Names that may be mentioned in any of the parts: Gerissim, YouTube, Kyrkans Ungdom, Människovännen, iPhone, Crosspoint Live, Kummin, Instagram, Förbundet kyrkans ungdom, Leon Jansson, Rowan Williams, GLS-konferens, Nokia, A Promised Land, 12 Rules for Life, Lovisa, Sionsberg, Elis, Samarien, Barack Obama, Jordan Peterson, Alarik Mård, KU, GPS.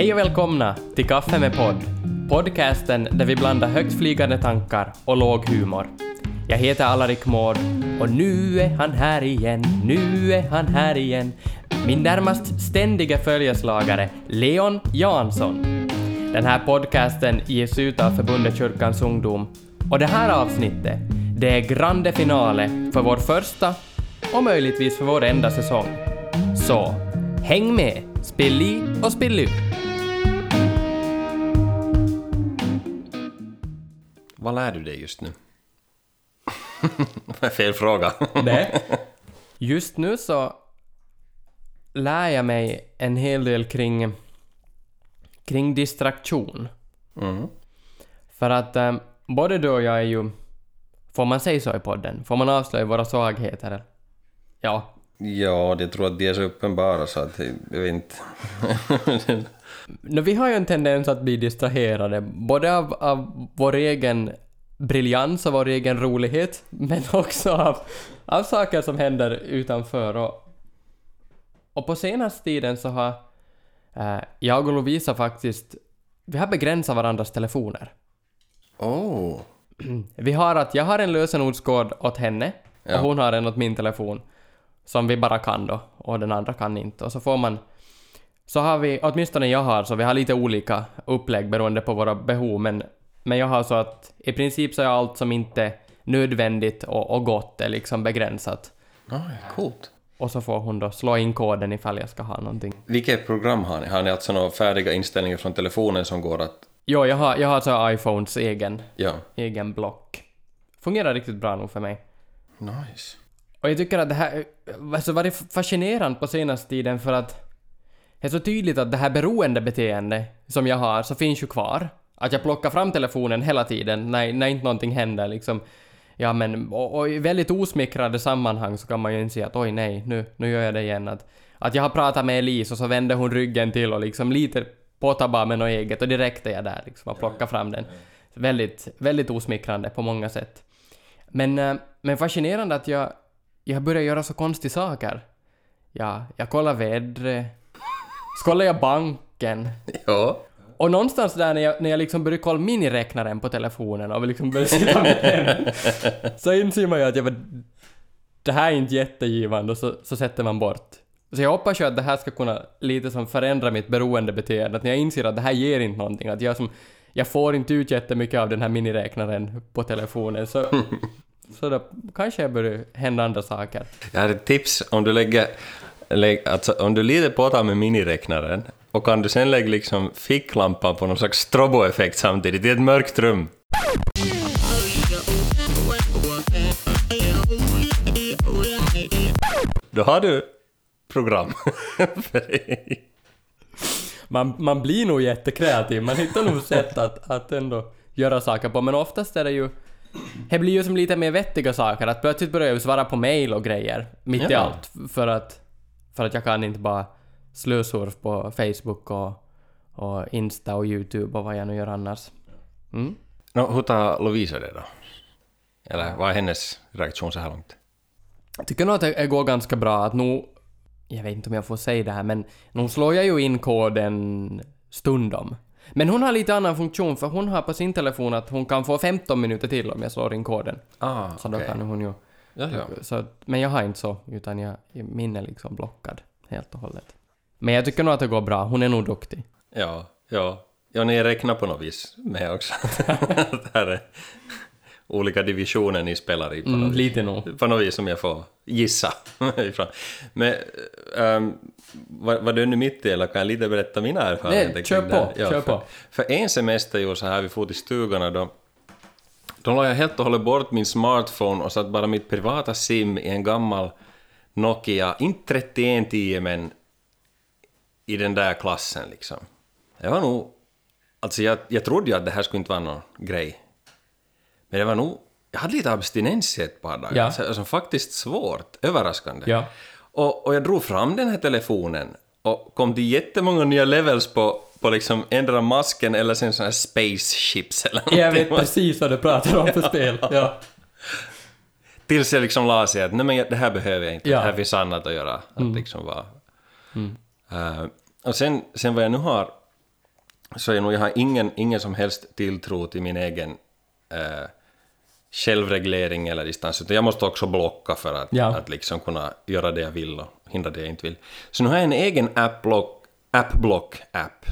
Hej och välkomna till Kaffe med podd, podcasten där vi blandar högtflygande tankar och låg humor. Jag heter Alarik Mård och nu är han här igen. Min närmast ständiga följeslagare, Leon Jansson. Den här podcasten ges ut av Förbundet kyrkans ungdom och det här avsnittet, det är grande finale för vår första och möjligtvis för vår enda säsong. Så, häng med! Spill i och spill ut. Vad lär du dig just nu? Fel fråga. Nej. Just nu så lär jag mig en hel del kring distraktion. Mm. För att både du och jag är ju... Får man säga så i podden? Får man avslöja våra svagheter? Ja. Ja, det tror jag att det är så uppenbara så att jag inte... Vi har ju en tendens att bli distraherade, både av vår egen briljans och vår egen rolighet, men också av saker som händer utanför. Och på senaste tiden så har jag och Lovisa faktiskt... Vi har begränsat varandras telefoner. Oh. Vi har att jag har en lösenordskod åt henne och hon har en åt min telefon. Som vi bara kan då, och den andra kan inte. Och så får man, så har vi, åtminstone jag har, så vi har lite olika upplägg beroende på våra behov. Men jag har så att i princip så är allt som inte är nödvändigt och gott är liksom begränsat. Coolt. Och så får hon då slå in koden ifall jag ska ha någonting. Vilket program har ni? Har ni alltså några färdiga inställningar från telefonen som går att... Jo, jag har så iPhones egen block. Fungerar riktigt bra nog för mig. Nice. Och jag tycker att det här, alltså var det fascinerande på senaste tiden för att det är så tydligt att det här beroendebeteende som jag har så finns ju kvar. Att jag plockar fram telefonen hela tiden när inte någonting händer liksom. Ja, men, och i väldigt osmickrade sammanhang så kan man ju inte säga att oj nej, nu gör jag det igen. Att jag har pratat med Elis och så vänder hon ryggen till och liksom lite påtar bara med något eget och direkt är jag där liksom och plockar fram den. Väldigt, väldigt osmickrande på många sätt. Men fascinerande att jag börjar göra så konstiga saker. Ja, jag kollar vädret. Skollar jag banken. Ja. Och någonstans där när jag liksom börjar kolla miniräknaren på telefonen och liksom börjar sitta med den, så inser man ju att det här är inte jättegivande och så sätter man bort. Så jag hoppas ju att det här ska kunna lite som förändra mitt beroendebeteende. Att när jag inser att det här ger inte någonting. Att jag får inte ut jättemycket av den här miniräknaren på telefonen. Så... Så då kanske börjar hända andra saker. Jag har ett tips. Om du lider på att ta med miniräknaren och kan du sen lägga liksom ficklampan på någon slags strobo-effekt samtidigt i ett mörkt rum. Då har du program för dig. Man blir nog jättekreativ. Man hittar nog sätt att ändå göra saker på. Men oftast är det ju... Det blir ju som lite mer vettiga saker att plötsligt börjar jag svara på mejl och grejer mitt i allt för att jag kan inte bara slösurf på Facebook och Insta och YouTube och vad jag nu gör annars. Mm? Hur tar Lovisa det då? Eller vad är hennes reaktion så här långt? Jag tycker nog att det går ganska bra att nu, jag vet inte om jag får säga det här, men nu slår jag ju in koden stundom. Men hon har lite annan funktion för hon har på sin telefon att hon kan få 15 minuter till om jag slår in koden. Så då kan hon ju... Ja. Så, men jag har inte så, utan min är liksom blockad helt och hållet. Men jag tycker nog att det går bra. Hon är nog duktig. Ja. Ja, ni räknar på något vis med också. Det här är olika divisioner ni spelar i. Lite nog. På något vis som jag får gissa ifrån. Men... Var du nu mitt i eller kan jag lite berätta mina erfarenheter? Nej, kör på. För en semester gjorde så här, vi får till stugorna då la jag helt och hållet bort min smartphone och satt bara mitt privata sim i en gammal Nokia, inte 3110 men i den där klassen liksom. Det var nog, alltså jag trodde ju att det här skulle inte vara någon grej, men det var nog, jag hade lite abstinens i ett par dagar, alltså faktiskt svårt, överraskande. Ja. Och jag drog fram den här telefonen och kom till jättemånga nya levels på liksom ändra masken eller sen sådana här spaceships eller någonting. Jag vet precis vad du pratar om för spel. Ja. Tills jag liksom la sig att nej men det här behöver jag inte. Ja. Det här finns annat att göra. Att liksom vara. Och sen vad jag nu har så är nog, jag har ingen som helst tilltro till min egen självreglering eller distans, utan jag måste också blocka för att liksom kunna göra det jag vill och hindra det jag inte vill. Så nu har jag en egen app-block-app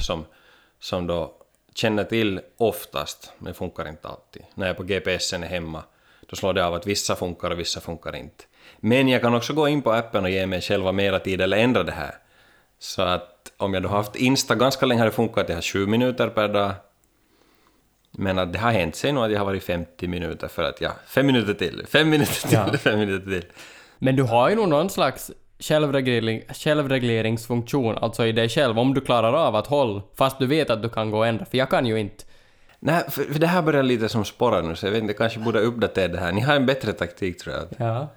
som då känner till oftast, men funkar inte alltid. När jag på GPSen är hemma, då slår det av att vissa funkar och vissa funkar inte. Men jag kan också gå in på appen och ge mig själva mera tid eller ändra det här. Så att om jag då har haft Insta ganska länge, har det funkat att jag har 20 minuter per dag. Men att det har hänt sig nog att jag har varit 50 minuter för att jag... 5 minuter till. Men du har ju nog någon slags självregleringsfunktion, alltså i dig själv, om du klarar av att hålla, fast du vet att du kan gå och ändra, för jag kan ju inte. Nej, för det här börjar lite som sporrar nu, så jag vet inte, kanske borde uppdatera det här. Ni har en bättre taktik, tror jag. Ja.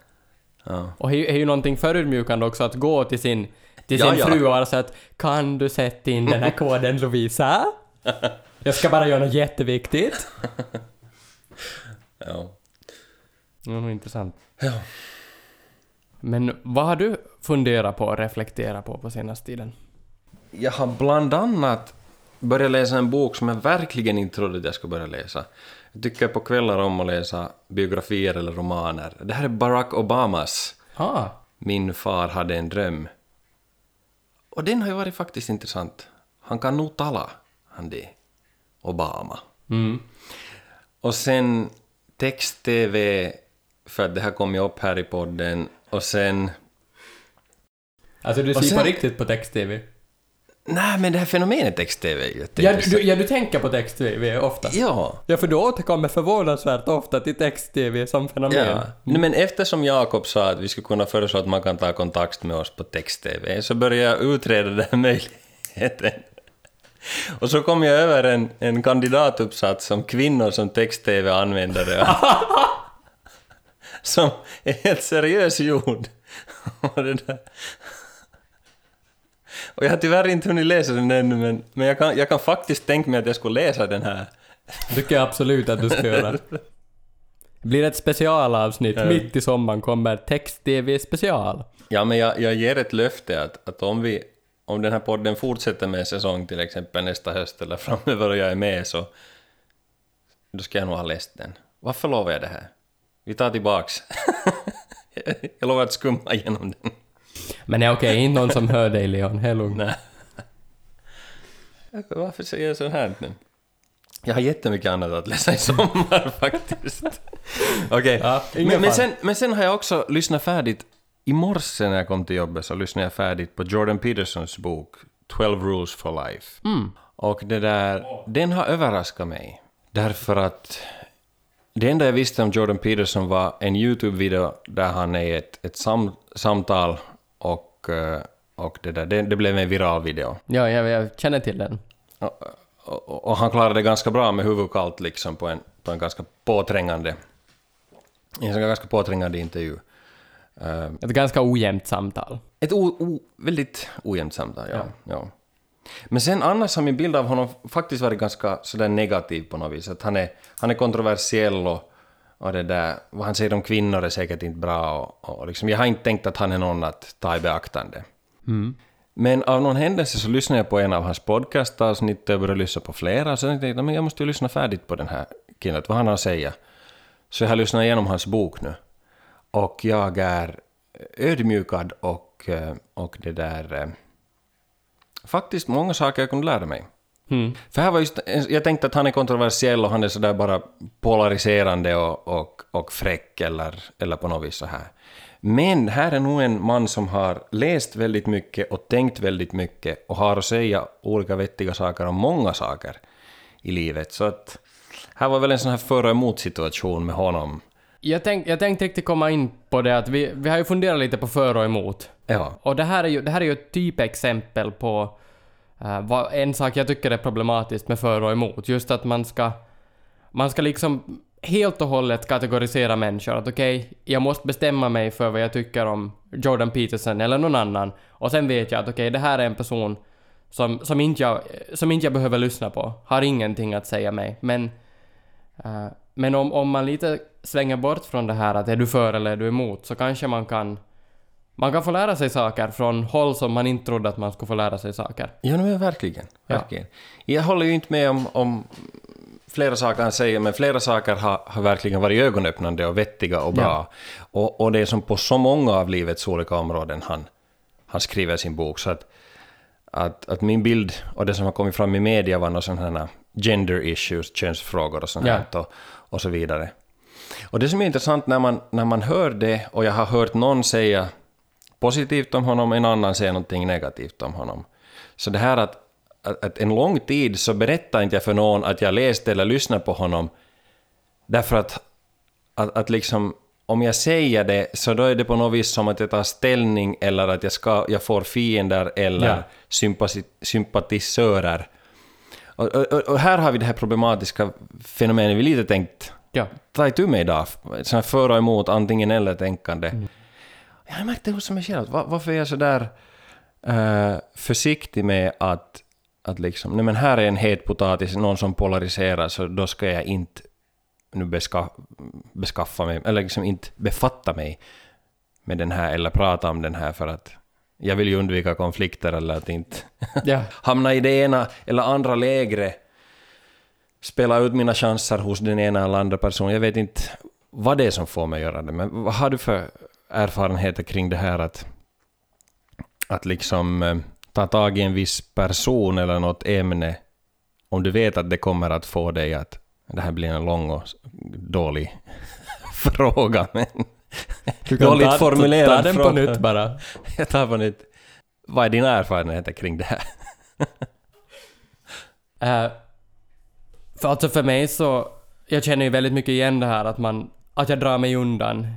Ja. Och det är ju någonting förödmjukande också att gå till sin fru och säga att kan du sätta in den här koden, Lovisa? Jag ska bara göra något jätteviktigt. Ja. Det var nog intressant. Ja. Men vad har du funderat på och reflekterat på senaste tiden? Jag har bland annat börjat läsa en bok som jag verkligen inte trodde att jag skulle börja läsa. Jag tycker på kvällar om att läsa biografier eller romaner. Det här är Barack Obamas Min far hade en dröm. Och den har ju varit faktiskt intressant. Han kan nog tala, han det. Obama. Mm. Och sen text-tv, för att det här kom ju upp här i podden. Och sen... Alltså du ser på riktigt på text-tv? Nej, men det här fenomenet text-tv... Du tänker på text-tv ofta? Ja. Ja, för du återkommer förvånansvärt ofta till text-tv som fenomen. Ja. Mm. Nej, men eftersom Jakob sa att vi skulle kunna föreslå att man kan ta kontakt med oss på text-tv, så började jag utreda den här möjligheten. Och så kom jag över en kandidatuppsats som kvinnor som text-tv-användare som är helt seriös gjord. Och jag har tyvärr inte hunnit läsa den ännu, men jag kan faktiskt tänka mig att jag skulle läsa den här. Tycker jag absolut att du ska göra. Det blir ett specialavsnitt. Ja. Mitt i sommaren kommer text-tv-special. Ja, men jag ger ett löfte att om den här podden fortsätter med säsong till exempel nästa höst eller framöver och jag är med, så då ska jag nog ha läst den. Varför lovar jag det här? Vi tar tillbaks. Jag lovar att skumma igenom den. Men okej, inte någon som hör dig, Leon. Hej. Nej. Varför säger jag så här nu? Jag har jättemycket annat att läsa i sommar faktiskt. Okej. Ja, men sen har jag också lyssnat färdigt. I morse när jag kom till jobbet så lyssnade jag färdigt på Jordan Petersons bok 12 Rules for Life. Mm. Och den har överraskat mig. Därför att det enda jag visste om Jordan Peterson var en YouTube-video där han är ett samtal och det blev en viral video. Ja, jag känner till den. Och han klarade det ganska bra med huvudkallt liksom på en ganska påträngande intervju. Ett ganska ojämnt samtal. Ett väldigt ojämnt samtal, ja. Men sen annars har min bild av honom faktiskt varit ganska sådär negativ på något vis. Att han är kontroversiell och det där, vad han säger om kvinnor är säkert inte bra. Och liksom, jag har inte tänkt att han är någon att ta i beaktande. Mm. Men av någon händelse så lyssnade jag på en av hans podcastavsnitt och började lyssna på flera. Så tänkte jag, men jag måste ju lyssna färdigt på den här killen, vad han har att säga. Så jag har lyssnat igenom hans bok nu. Och jag är ödmjukad och det där... Faktiskt många saker jag kunde lära mig. Mm. För här var just... Jag tänkte att han är kontroversiell och han är sådär bara polariserande och fräck eller på något vis så här. Men här är nog en man som har läst väldigt mycket och tänkt väldigt mycket och har att säga olika vettiga saker om många saker i livet. Så att här var väl en sån här för- och emotsituation med honom. Jag tänkte riktigt komma in på det att vi har ju funderat lite på för och emot. Ja. Och det här är ju ett typexempel på en sak jag tycker är problematiskt med för och emot. Just att man ska liksom helt och hållet kategorisera människor. Att okej, jag måste bestämma mig för vad jag tycker om Jordan Peterson eller någon annan. Och sen vet jag att okej, det här är en person som inte jag behöver lyssna på. Har ingenting att säga mig. Men om man lite svänger bort från det här att är du för eller är du emot, så kanske man kan man kan få lära sig saker från håll som man inte trodde att man skulle få lära sig saker. Ja, men verkligen. Ja. Jag håller ju inte med om flera saker han säger, men flera saker har verkligen varit ögonöppnande och vettiga och bra. Ja. Och det är som på så många av livets olika områden han skriver sin bok. Så att min bild och det som har kommit fram i media var några sådana här gender issues, könsfrågor och sånt här, ja, och så vidare. Och det som är intressant när man hör det, och jag har hört någon säga positivt om honom, en annan säger någonting negativt om honom. Så det här att en lång tid så berättar inte jag för någon att jag läste eller lyssnade på honom, därför att liksom, om jag säger det så då är det på något vis som att jag tar ställning eller att jag får fiender eller sympatisörer. Och här har vi det här problematiska fenomenet vi lite tänkt. Ja. Ta itu med idag. Sådär för och emot, antingen eller tänkande. Mm. Jag märkte hos mig själv. Varför är jag så där försiktig med att liksom, nej men här är en het potatis, någon som polariserar, så då ska jag inte nu beskaffa mig eller liksom inte befatta mig med den här eller prata om den här, för att jag vill ju undvika konflikter eller att inte hamna i det ena eller andra lägre, spela ut mina chanser hos den ena eller andra personen. Jag vet inte vad det är som får mig att göra det, men vad har du för erfarenheter kring det här att liksom ta tag i en viss person eller något ämne om du vet att det kommer att få dig att, det här blir en lång och dålig fråga, men dåligt formulerad fråga. Ta den på nytt bara. Jag tar på nytt. Vad är dina erfarenheter kring det här? För mig så, jag känner ju väldigt mycket igen det här att jag drar mig undan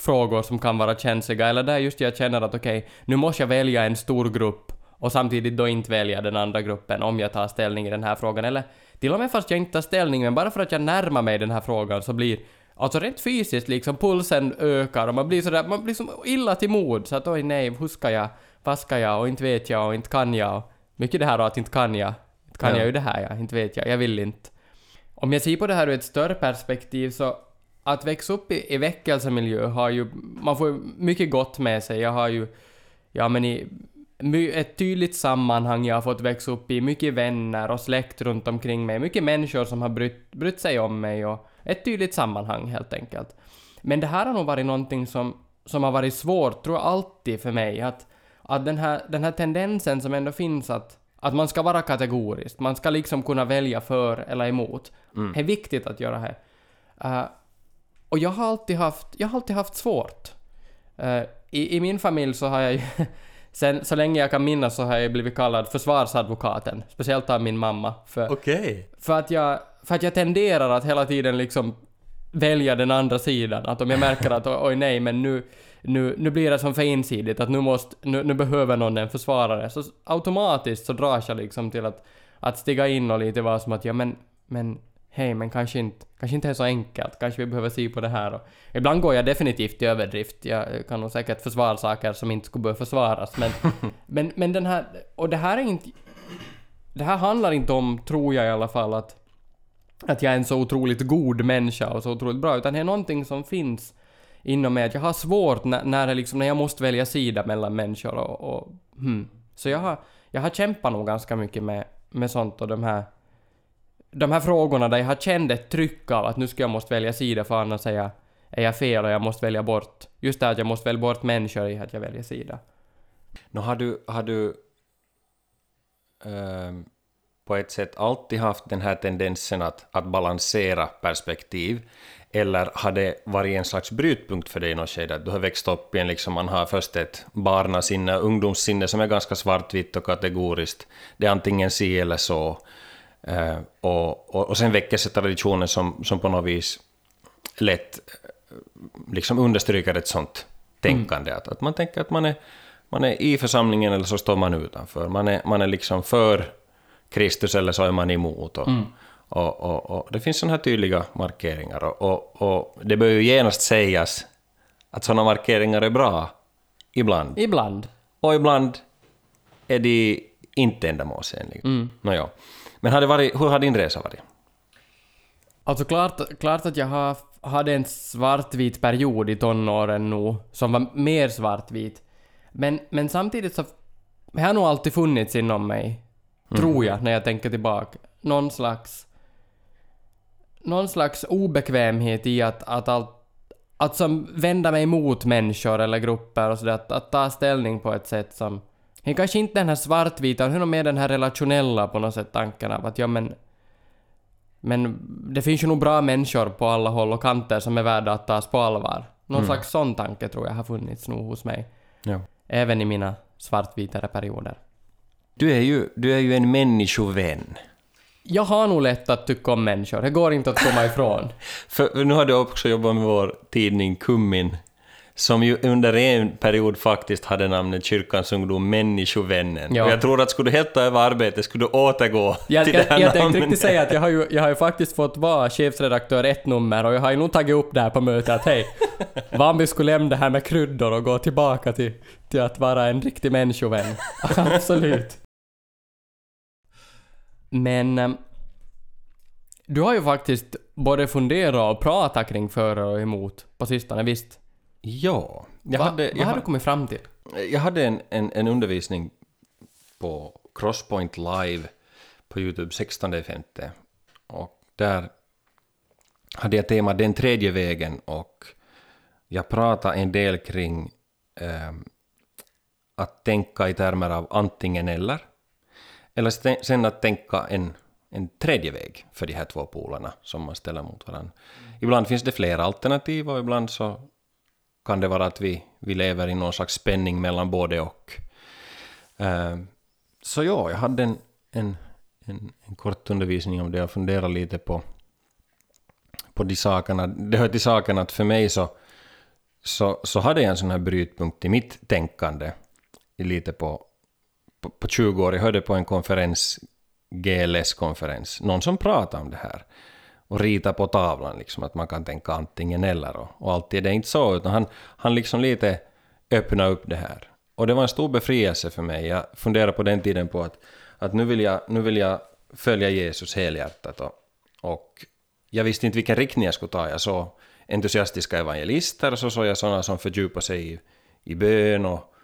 frågor som kan vara känsliga, eller där just jag känner att okej, nu måste jag välja en stor grupp och samtidigt då inte välja den andra gruppen om jag tar ställning i den här frågan, eller till och med fast jag inte tar ställning, men bara för att jag närmar mig den här frågan så blir, alltså rent fysiskt liksom, pulsen ökar och man blir sådär, man blir så illa till mod, så att oj nej, huskar jag, vad ska jag och inte vet jag och inte kan jag, mycket det här då, att inte kan jag ju det här, inte vet jag vill inte. Om jag ser på det här ur ett större perspektiv så att växa upp i väckelsemiljö har ju, man får mycket gott med sig. Jag har ju, ett tydligt sammanhang jag har fått växa upp i, mycket vänner och släkt runt omkring mig, mycket människor som har brytt sig om mig och ett tydligt sammanhang helt enkelt. Men det här har nog varit någonting som har varit svårt, tror jag, alltid för mig, att den här tendensen som ändå finns att man ska vara kategorisk, man ska liksom kunna välja för eller emot. Det är viktigt att göra här. Och jag har alltid haft svårt. I min familj så har jag sen, så länge jag kan minnas så har jag blivit kallad försvarsadvokaten, speciellt av min mamma, för att jag tenderar att hela tiden liksom välja den andra sidan, att om jag märker att oj nej, men nu blir det som för ensidigt, att nu behöver någon en försvarare, så automatiskt så drar jag liksom till att stiga in och lite vara som att men kanske inte är så enkelt, kanske vi behöver se på det här. Och ibland går jag definitivt i överdrift. Jag kan nog säkert försvara saker som inte skulle behöva försvaras, men men den här, och det här handlar inte om, tror jag i alla fall, att jag är en så otroligt god människa och så otroligt bra, utan det är någonting som finns inom mig att jag har svårt när jag måste välja sida mellan människor och så jag har kämpat nog ganska mycket med sånt, och de här frågorna där jag har känt ett tryck av att nu ska jag måste välja sida, för annars är jag fel och jag måste välja bort. Just det, att jag måste välja bort människor i att jag väljer sida. Nu har du på ett sätt alltid haft den här tendensen att balansera perspektiv, eller har det varit en slags brytpunkt för dig i något skede? Du har växt upp i en, liksom, man har först ett barnasinne, ungdomssinne som är ganska svartvitt och kategoriskt. Det är antingen si eller så. Och sen väcker sig traditionen som på något vis lätt liksom understryker ett sånt tänkande, att man tänker att man är i församlingen eller så står man utanför, man är liksom för Kristus eller så är man emot, och det finns sådana här tydliga markeringar, och det bör ju genast sägas att sådana markeringar är bra ibland och ibland är de inte ändamålsenliga. Men hur har din resa varit? Alltså klart att jag hade en svartvit period i tonåren nu, som var mer svartvit. Men samtidigt så det har nog alltid funnits inom mig, tror jag, när jag tänker tillbaka. Någon slags obekvämhet i att som vända mig mot människor eller grupper och sådär, att ta ställning på ett sätt som kanske inte den här svartvita, utan mer den här relationella på något sätt, tanken av att ja, men det finns ju nog bra människor på alla håll och kanter som är värda att tas på allvar. Någon slags sån tanke tror jag har funnits nog hos mig. Ja. Även i mina svartvitare perioder. Du är ju en människovän. Jag har nog lätt att tycka om människor. Det går inte att komma ifrån. För nu har du också jobbat med vår tidning Kummin, som ju under en period faktiskt hade namnet Kyrkans ungdom, Människovännen. Ja. Och jag tror att skulle du heta över arbetet skulle du återgå till det här namnet. Jag tänkte riktigt säga att jag har ju faktiskt fått vara chefsredaktör 1 nummer, och jag har ju nog tagit upp det här på mötet att hej, vad vi skulle lämna det här med kryddor och gå tillbaka till att vara en riktig människovän. Absolut. Men du har ju faktiskt både funderat och pratat kring för och emot på sistone, visst? Ja. Vad har du kommit fram till? Jag hade en undervisning på Crosspoint Live på YouTube 16/5. Och där hade jag tema Den tredje vägen, och jag pratade en del kring att tänka i termer av antingen eller sen att tänka en tredje väg för de här två polarna som man ställer mot varandra. Ibland finns det flera alternativ, och ibland så kan det vara att vi lever i någon slags spänning mellan både och. Så ja, jag hade en kort undervisning om det. Jag funderade lite på de sakerna. Det hör till saken att för mig så hade jag en sån här brytpunkt i mitt tänkande. Lite på 20 år. Jag hörde på en konferens, GLS-konferens. Någon som pratade om det här. Och rita på tavlan, liksom, att man kan tänka antingen eller. Och alltid är det inte så, utan han liksom lite öppna upp det här. Och det var en stor befrielse för mig. Jag funderade på den tiden på att nu vill jag följa Jesus helhjärtat. Och jag visste inte vilken riktning jag skulle ta. Jag såg entusiastiska evangelister, och så såg jag sådana som fördjupar sig i bön, och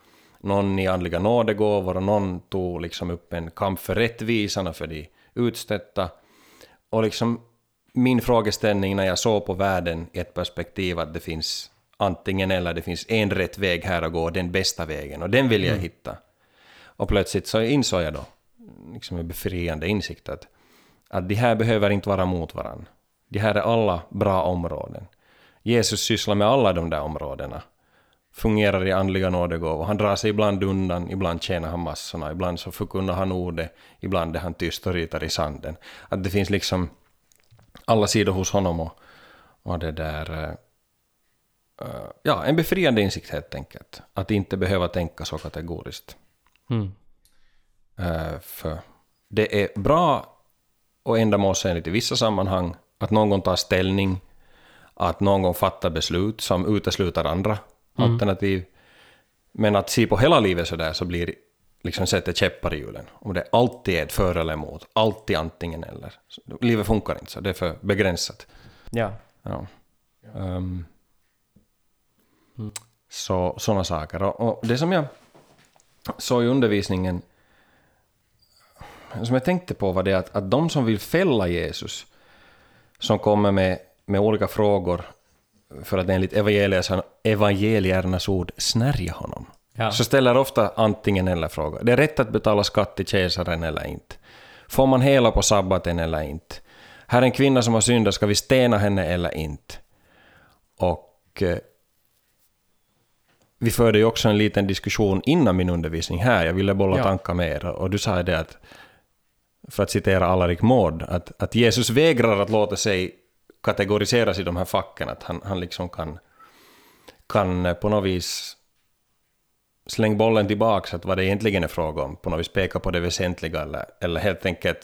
någon i andliga nådegåvor, och någon tog liksom upp en kamp för rättvisan, för de utstötta. Och liksom min frågeställning när jag såg på världen i ett perspektiv att det finns antingen eller, det finns en rätt väg här att gå, den bästa vägen, och den vill jag hitta. Och plötsligt så insåg jag då, liksom en befriande insikt att det här behöver inte vara mot varandra. Det här är alla bra områden. Jesus sysslar med alla de där områdena. Fungerar i andliga nådegåvor. Han drar sig ibland undan, ibland tjänar han massorna, ibland så förkunnar han ordet, ibland är han tyst och ritar i sanden. Att det finns liksom alla sidor hos honom, och det där, ja, en befriande insikt helt enkelt. Att inte behöva tänka så kategoriskt. För det är bra och ändamålsenligt i vissa sammanhang att någon gång tar ställning, att någon gång fattar beslut som utesluter andra alternativ. Men att se på hela livet sådär, så blir liksom sätter käppar i hjulen. Om det alltid är ett för eller emot. Alltid antingen eller. Livet funkar inte så. Det är för begränsat. Ja. Så sådana saker. Och det som jag såg i undervisningen, som jag tänkte på, var det att de som vill fälla Jesus, som kommer med olika frågor för att enligt evangeliernas ord snärja honom. Ja. Så ställer ofta antingen eller frågor. Det är rätt att betala skatt till kejsaren eller inte? Får man hela på sabbaten eller inte? Här är en kvinna som har syndat, ska vi stena henne eller inte? Och vi förde ju också en liten diskussion innan min undervisning här. Jag ville bolla tankar med er, och du sa det att, för att citera Alarik Mård, att Jesus vägrar att låta sig kategoriseras i de här facken. Att han liksom kan på något vis släng bollen tillbaka, att vad det egentligen är fråga om, på något vis peka på det väsentliga, eller helt enkelt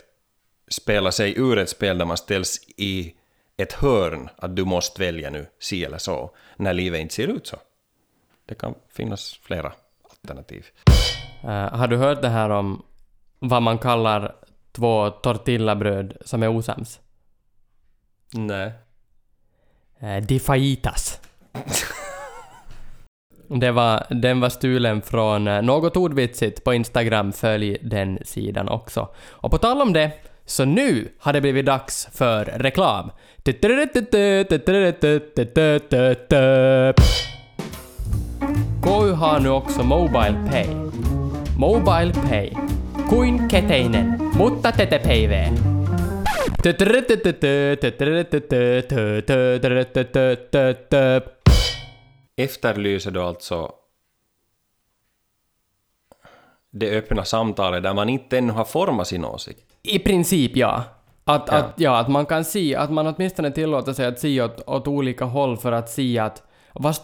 spela sig ur ett spel där man ställs i ett hörn att du måste välja nu, si eller så, när livet inte ser ut så. Det kan finnas flera alternativ. Har du hört det här om vad man kallar två tortillabröd som är osams? Nej. De fajitas. Den var stulen från något ordvitsigt på Instagram. Följ den sidan också. Och på tal om det, så nu har det blivit dags för reklam. KU har nu också Mobile Pay. Mobile Pay. Kuin keteinen, mutta tetepäivä. Efterlyser då alltså det öppna samtalet där man inte ännu har format sin åsikt? I princip ja. Att man kan se, att man åtminstone tillåter sig att se åt olika håll för att se att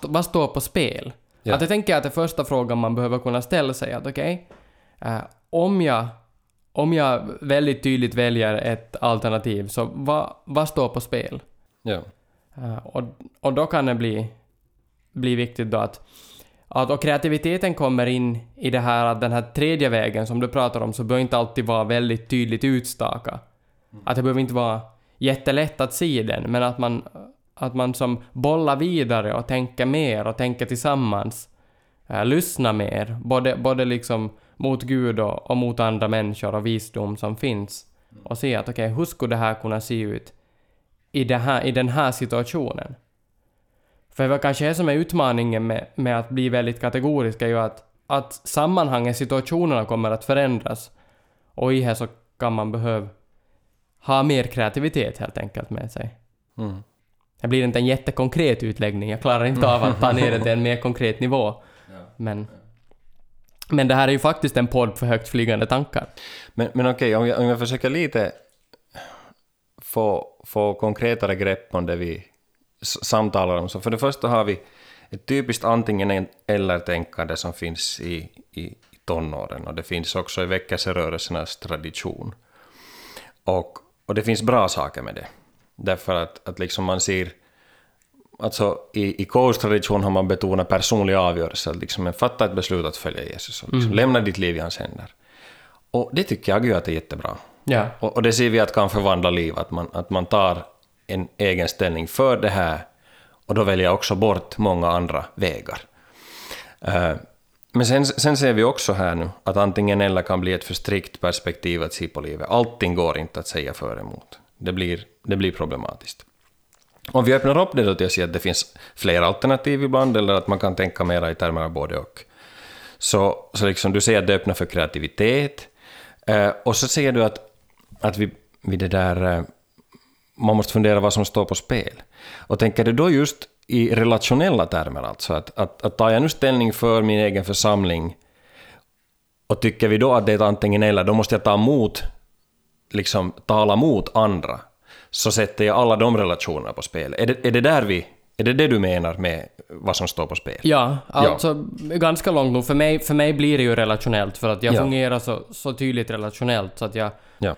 vad står på spel. Ja. Att jag tänker att det första frågan man behöver kunna ställa sig är att okej, om jag väldigt tydligt väljer ett alternativ, så vad står på spel? Ja. Och då kan det bli viktigt då att kreativiteten kommer in i det här, att den här tredje vägen som du pratar om, så bör inte alltid vara väldigt tydligt utstaka. Att det behöver inte vara jättelätt att se den, men att man som bollar vidare och tänker mer och tänker tillsammans, lyssna mer, både liksom mot Gud och mot andra människor och visdom som finns, och se att okej, hur skulle det här kunna se ut i den här situationen? För vad kanske är som är utmaningen med att bli väldigt kategorisk är ju att sammanhangen, situationerna kommer att förändras, och i här så kan man behöva ha mer kreativitet helt enkelt med sig. Mm. Det blir inte en jättekonkret utläggning. Jag klarar inte av att ta ner det till en mer konkret nivå. Men det här är ju faktiskt en podd för högt flygande tankar. Men okej, om jag försöker lite få konkretare grepp om det vi samtalar om. Så för det första har vi ett typiskt antingen eller tänkande som finns i tonåren, och det finns också i väckelserörelsernas tradition. Och det finns bra saker med det. Därför att liksom man ser, alltså i KU:s tradition har man betonat personlig avgörelse, liksom en fatta ett beslut att följa Jesus och liksom lämna ditt liv i hans händer. Och det tycker jag ju att det är jättebra. Yeah. Och det ser vi att kan förvandla liv, att man tar en egen ställning för det här, och då väljer jag också bort många andra vägar. Men sen ser vi också här nu att antingen eller kan bli ett för strikt perspektiv att se på livet. Allting går inte att säga för emot. Det blir problematiskt. Om vi öppnar upp det då till att se att det finns fler alternativ ibland, eller att man kan tänka mera i termer av både och. Så liksom du säger att det öppnar för kreativitet, och så säger du att vi det där, man måste fundera vad som står på spel. Och tänker du då just i relationella termer, alltså att tar jag nu ställning för min egen församling, och tycker vi då att det är antingen eller, då måste jag tala mot andra, så sätter jag alla de relationerna på spel. Är det du menar med vad som står på spel? Ja, alltså ja. Ganska långt nog. För mig blir det ju relationellt, för att jag fungerar så tydligt relationellt. Så att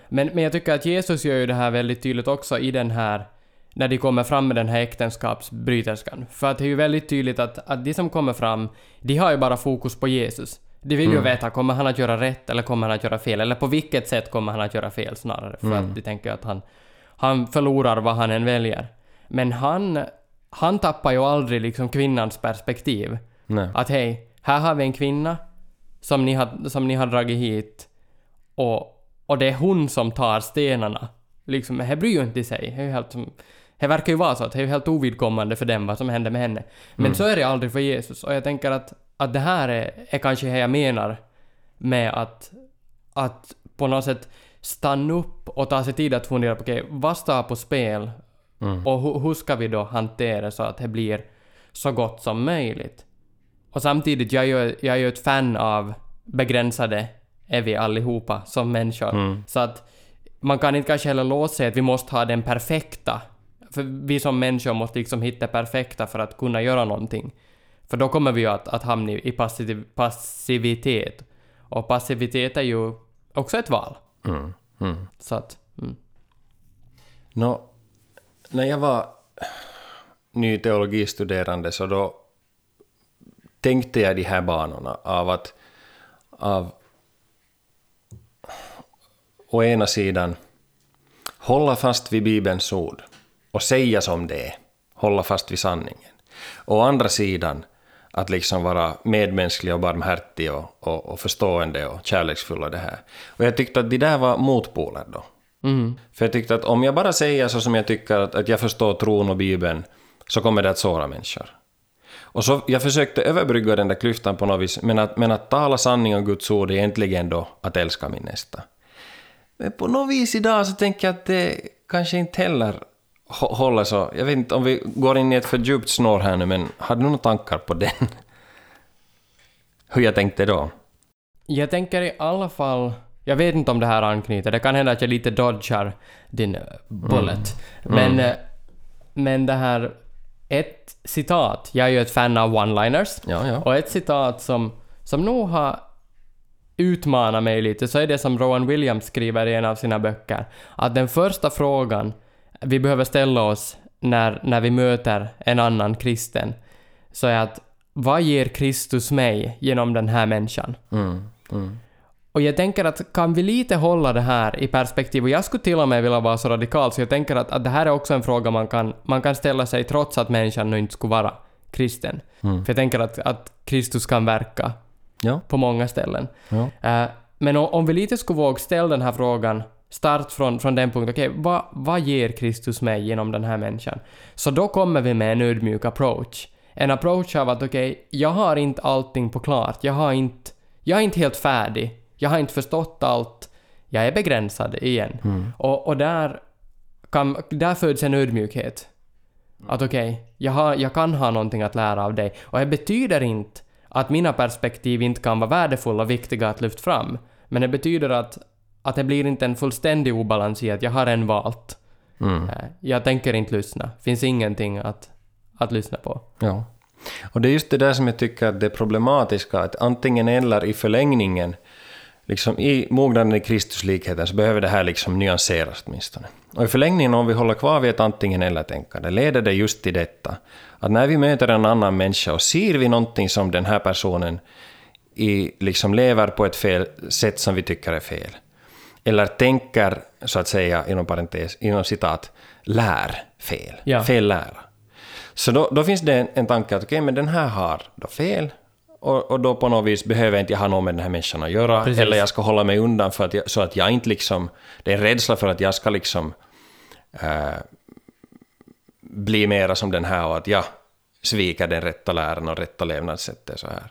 Men jag tycker att Jesus gör ju det här väldigt tydligt också i den här, när de kommer fram med den här äktenskapsbryterskan. För att det är ju väldigt tydligt att de som kommer fram, de har ju bara fokus på Jesus. De vill ju veta, kommer han att göra rätt eller kommer han att göra fel? Eller på vilket sätt kommer han att göra fel snarare? För att de tänker att han förlorar vad han än väljer. Men han tappar ju aldrig liksom kvinnans perspektiv. Nej. Att hej, här har vi en kvinna som ni har dragit hit, och det är hon som tar stenarna. Liksom, det bryr ju inte sig. Det verkar ju vara så att det är helt ovidkommande för dem vad som händer med henne. Men så är det aldrig för Jesus. Och jag tänker att det här är kanske det jag menar med att på något sätt stanna upp och ta sig tid att fundera på vad står på spel, och hur ska vi då hantera så att det blir så gott som möjligt. Och samtidigt, jag är ju ett fan av begränsade är vi allihopa som människor. Så att man kan inte kanske heller låsa sig att vi måste ha den perfekta, för vi som människor måste liksom hitta perfekta för att kunna göra någonting. För då kommer vi ju att hamna i passivitet. Och passivitet är ju också ett val. Så att... När jag var ny teologistuderande, så då tänkte jag de här banorna av å ena sidan hålla fast vid Bibelns ord och säga som det är, hålla fast vid sanningen. Å andra sidan att liksom vara medmänsklig och barmhärtig och förstående och kärleksfull och det här. Och jag tyckte att det där var motpoler då. Mm. För jag tyckte att om jag bara säger så som jag tycker att jag förstår tron och Bibeln, så kommer det att såra människor. Och så jag försökte överbrygga den där klyftan på något vis, men att tala sanning om Guds ord är egentligen då att älska min nästa. Men på något vis idag så tänker jag att det kanske inte heller håller så. Jag vet inte om vi går in i ett för djupt snår här nu, men hade du några tankar på den? Hur jag tänkte då? Jag tänker i alla fall, jag vet inte om det här anknyter, det kan hända att jag lite dodgar din bullet. Men det här, ett citat, jag är ju ett fan av one-liners, och ett citat som nog har utmanat mig lite, så är det som Rowan Williams skriver i en av sina böcker, att den första frågan vi behöver ställa oss när vi möter en annan kristen, så är att vad ger Kristus mig genom den här människan? Och jag tänker att kan vi lite hålla det här i perspektiv, och jag skulle till och med vilja vara så radikal, så jag tänker att det här är också en fråga man kan ställa sig trots att människan nu inte skulle vara kristen. För jag tänker att Kristus kan verka på många ställen. Men om vi lite skulle våga ställa den här frågan, start från den punkten, vad ger Kristus mig genom den här människan? Så då kommer vi med en ödmjuk approach. En approach av att jag har inte allting på klart, jag är inte helt färdig, jag har inte förstått allt, jag är begränsad igen. Och där föds en ödmjukhet. Att jag kan ha någonting att lära av dig. Och det betyder inte att mina perspektiv inte kan vara värdefulla och viktiga att lyfta fram. Men det betyder att det blir inte en fullständig obalans i att jag har en valt. Jag tänker inte lyssna. Finns ingenting att lyssna på. Ja. Och det är just det där som jag tycker att det är problematiska. Att antingen eller i förlängningen, liksom i mognaden i Kristuslikheten, så behöver det här liksom nyanseras åtminstone. Och i förlängningen, om vi håller kvar vid ett antingen eller tänkande, leder det just till detta. Att när vi möter en annan människa och ser vi någonting som den här personen liksom lever på ett fel sätt som vi tycker är fel, eller tänker, så att säga, inom citat, lär fel. Ja. Fel lära. Så då finns det en tanke att men den här har då fel. Och då på något vis behöver inte jag ha något med den här människan att göra. Precis. Eller jag ska hålla mig undan så att jag inte liksom... Det är en rädsla för att jag ska liksom bli mera som den här, och att jag svikar den rätta läran och rätta levnadssättet så här.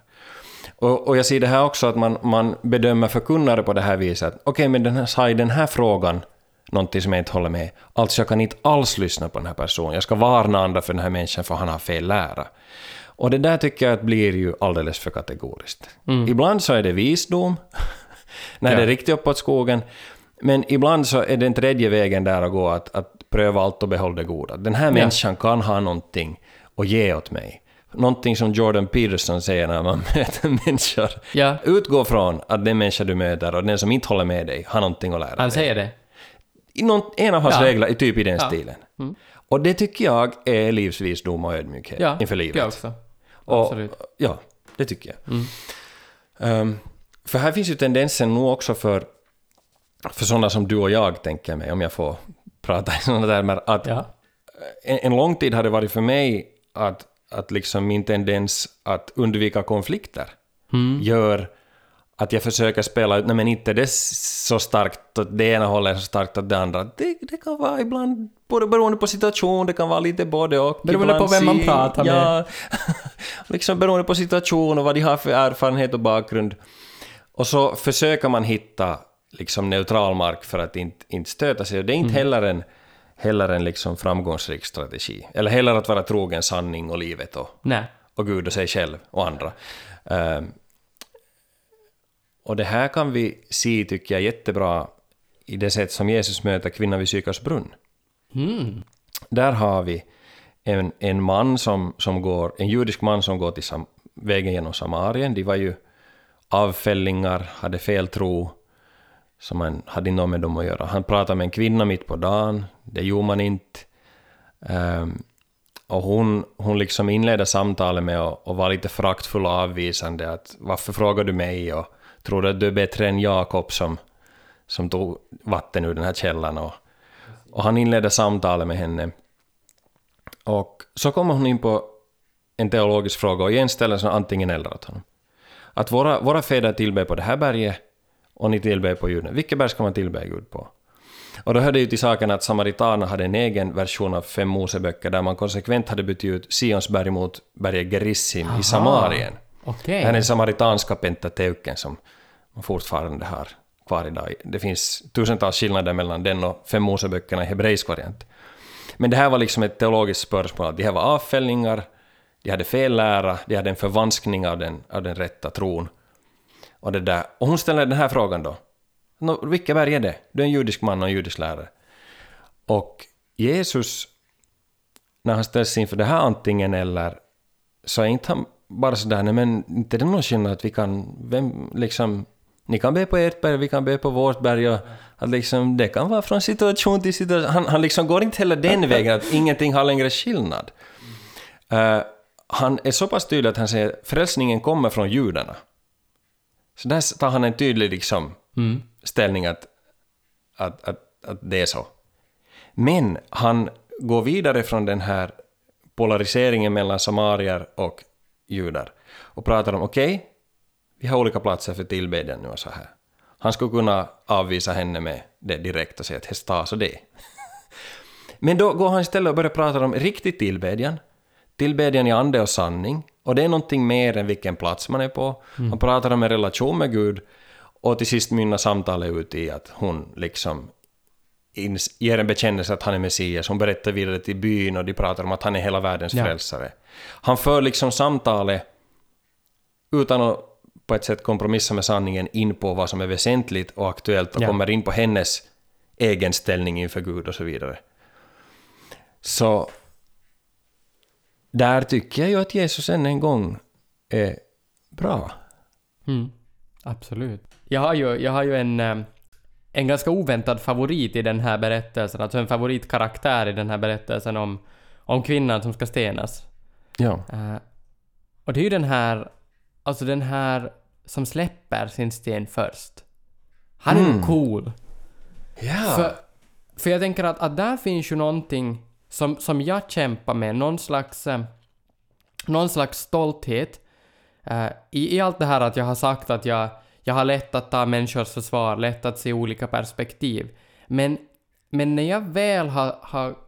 Och jag ser det här också att man bedömer förkunnare på det här viset. Men den här sa i den här frågan någonting som jag inte håller med. Alltså jag kan inte alls lyssna på den här personen. Jag ska varna andra för den här människan, för han har fel lära. Och det där tycker jag att blir ju alldeles för kategoriskt. Ibland så är det visdom när det är riktigt uppåt skogen. Men ibland så är den tredje vägen där att gå, att pröva allt och behålla det goda. Den här människan kan ha någonting att ge åt mig. Någonting som Jordan Peterson säger när man möter människor. Ja. Utgå från att den människa du möter och den som inte håller med dig har någonting att lära dig. Han säger det. En av hans regler är typ i den stilen. Och det tycker jag är livsvisdom och ödmjukhet inför livet. Jag också. Absolut. Ja, det tycker jag. För här finns ju tendensen nog också för sådana som du och jag, tänker mig, om jag får prata i sådana termer, att en lång tid hade varit för mig att liksom min tendens att undvika konflikter gör att jag försöker spela ut, men inte det så starkt att det ena håller så starkt att det andra. Det kan vara ibland beroende på situation, det kan vara lite både och. Beroende på vem man pratar med. Liksom beroende på situation och vad de har för erfarenhet och bakgrund. Och så försöker man hitta liksom neutral mark för att inte stöta sig. Och det är inte heller en liksom framgångsrik strategi. Eller heller att vara trogen sanning och livet och Gud och sig själv och andra. Och det här kan vi se, tycker jag, jättebra i det sätt som Jesus möter kvinnan vid Sykars brunn. Där har vi en man en judisk man som går till vägen genom Samarien. De var ju avfällingar, hade fel tro, som han hade något med dem att göra. Han pratade med en kvinna mitt på dagen, det gjorde man inte. Och hon liksom inledde samtalet med att vara lite fraktfull och avvisande, att varför frågar du mig, och tror du att du är bättre än Jakob som tog vatten ur den här källan? Och han inledde samtalet med henne. Och så kommer hon in på en teologisk fråga och genställelsen antingen eller åt honom. Att våra fäder tillber på det här berget och ni tillber på jorden. Vilket berg ska man tillbe Gud på? Och då hörde ju till saken att samaritanerna hade en egen version av 5 Moseböcker där man konsekvent hade bytt ut Sionsberg mot berget Gerissim i Samarien. Okay. Det här är den samaritanska pentateuken som man fortfarande har kvar idag. Det finns tusentals skillnader mellan den och 5 Moseböckerna i hebreisk variant. Men det här var liksom ett teologiskt spörsmål. Det här var avfällningar, de hade fel lära, de hade en förvanskning av den rätta tron. Och det där. Och hon ställde den här frågan då. Vilka berg är det? Du är en judisk man och en judisk lärare. Och Jesus, när han ställs inför det här antingen eller, så är inte han bara sådär, nej men inte det är någon skillnad att vi kan, ni kan be på ert berg, vi kan be på vårt berg. Och att liksom, det kan vara från situation till situation. Han liksom går inte heller den vägen att ingenting har längre skillnad. Han är så pass tydlig att han säger att frälsningen kommer från judarna. Så där tar han en tydlig ställning att det är så. Men han går vidare från den här polariseringen mellan samarier och judar och pratar om okej, vi har olika platser för tillbedjan nu och så här. Han skulle kunna avvisa henne med det direkt och säga att hästas och det. Men då går han istället och börjar prata om riktig tillbedjan. Tillbedjan i ande och sanning. Och det är någonting mer än vilken plats man är på. Han pratar om en relation med Gud. Och till sist mynnar samtalet ut i att hon liksom ger en bekännelse att han är Messias. Hon berättar vidare till byn och de pratar om att han är hela världens frälsare. Han för liksom samtalet utan att på ett sätt kompromissa med sanningen in på vad som är väsentligt och aktuellt och kommer in på hennes egen ställning inför Gud och så vidare. Så där tycker jag ju att Jesus än en gång är bra. Absolut. Jag har ju en ganska oväntad favorit i den här berättelsen. Alltså en favoritkaraktär i den här berättelsen om kvinnan som ska stenas. Ja. Och det är ju den här som släpper sin sten först. Han är ju cool. Yeah. För jag tänker att där finns ju någonting som jag kämpar med. Någon slags stolthet. I allt det här att jag har sagt att jag har lätt att ta människors försvar, lätt att se olika perspektiv. Men när jag väl har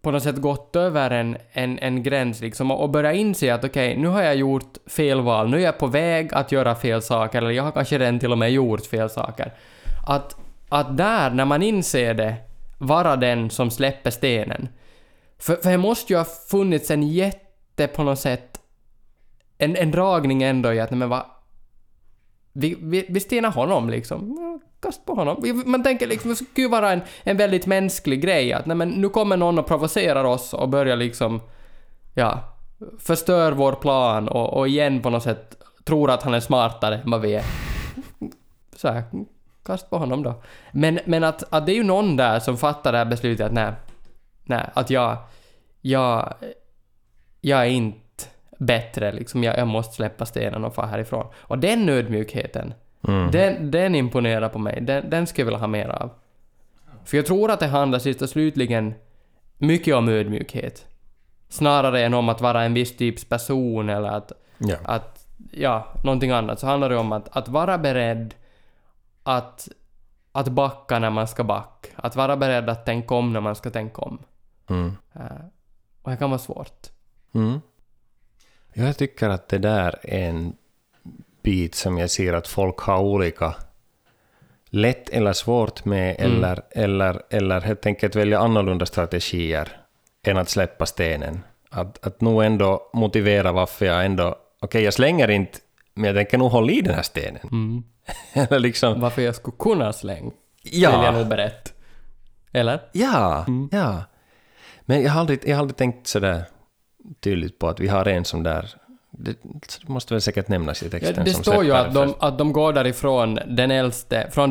på något sätt gått över en gräns liksom, och börjat inse att okej, nu har jag gjort fel val, nu är jag på väg att göra fel saker, eller jag har kanske redan till och med gjort fel saker. Att där, när man inser det, vara den som släpper stenen. För det måste ju ha funnits en jätte på något sätt en dragning ändå i att nej men vad vi stenar honom liksom. Kast på honom. Man tänker liksom, det skulle ju vara en väldigt mänsklig grej att nej men nu kommer någon och provocerar oss och börjar liksom förstör vår plan och igen på något sätt tror att han är smartare än vad vi är. Så här, kast på honom då. Men att det är ju någon där som fattar det här beslutet att nej att jag är inte bättre liksom, jag måste släppa stenen och få härifrån. Och den ödmjukheten, den imponerar på mig. Den ska jag vilja ha mer av. För jag tror att det handlar sist och slutligen mycket om ödmjukhet snarare än om att vara en viss typs person eller att någonting annat. Så handlar det om att vara beredd att backa när man ska backa, att vara beredd att tänka om när man ska tänka om. Och det kan vara svårt. Jag tycker att det där är en bit som jag ser att folk har olika lätt eller svårt med eller helt enkelt välja annorlunda strategier än att släppa stenen. Att nog ändå motivera varför jag ändå jag slänger inte, men jag tänker nog hålla i den här stenen. Eller liksom, varför jag skulle kunna slänga vill jag nog berätta. Eller? Ja. Men jag har aldrig tänkt sådär tydligt på att vi har en som där. Det måste väl säkert nämnas i texten. Det som står ju att de går därifrån från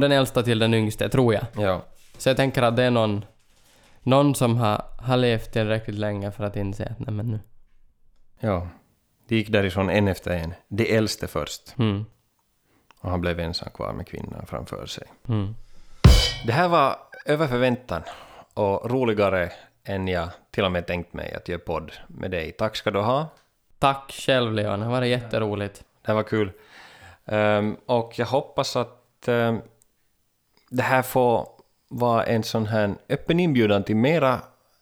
den äldsta till den yngste, tror jag. Ja. Så jag tänker att det är någon som har levt tillräckligt länge för att inse att nej men nu. Ja, det gick därifrån en efter en. Det äldste först. Och han blev ensam kvar med kvinnan framför sig. Det här var över förväntan och roligare än jag till och med tänkt mig att göra podd med dig. Tack ska du ha. Tack själv, Leon. Det var jätteroligt. Det var kul. Och jag hoppas att det här får vara en sån här öppen inbjudan till mera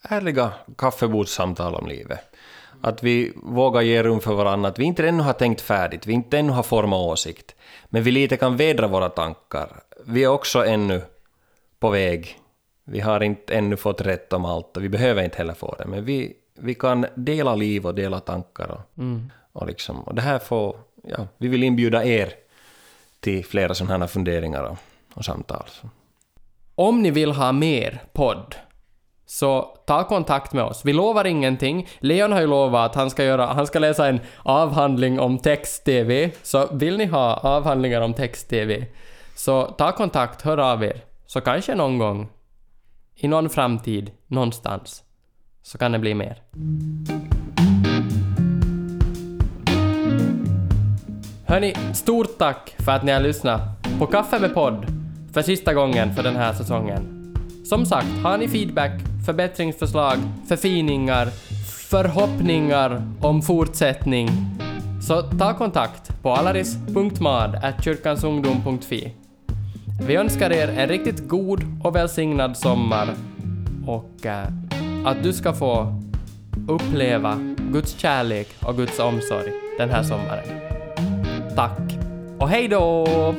ärliga kaffebordssamtal om livet. Att vi vågar ge rum för varandra, att vi inte ännu har tänkt färdigt, vi inte ännu har format åsikt, men vi lite kan vädra våra tankar. Vi är också ännu på väg. Vi har inte ännu fått rätt om allt och vi behöver inte heller få det, men vi kan dela liv och dela tankar och liksom, och det här får, ja, vi vill inbjuda er till flera sådana här funderingar och samtal. Om ni vill ha mer podd, så ta kontakt med oss. Vi lovar ingenting. Leon har ju lovat att han ska läsa en avhandling om text-tv. Så vill ni ha avhandlingar om text-tv, så ta kontakt, hör av er. Så kanske någon gång, i någon framtid, någonstans, så kan det bli mer. Hörni, stort tack för att ni har lyssnat på Kaffe med podd för sista gången för den här säsongen. Som sagt, har ni feedback, förbättringsförslag, förfiningar, förhoppningar om fortsättning, så ta kontakt på alaris.mad@kyrkansungdom.fi. Vi önskar er en riktigt god och välsignad sommar, och att du ska få uppleva Guds kärlek och Guds omsorg den här sommaren. Tack och hej då!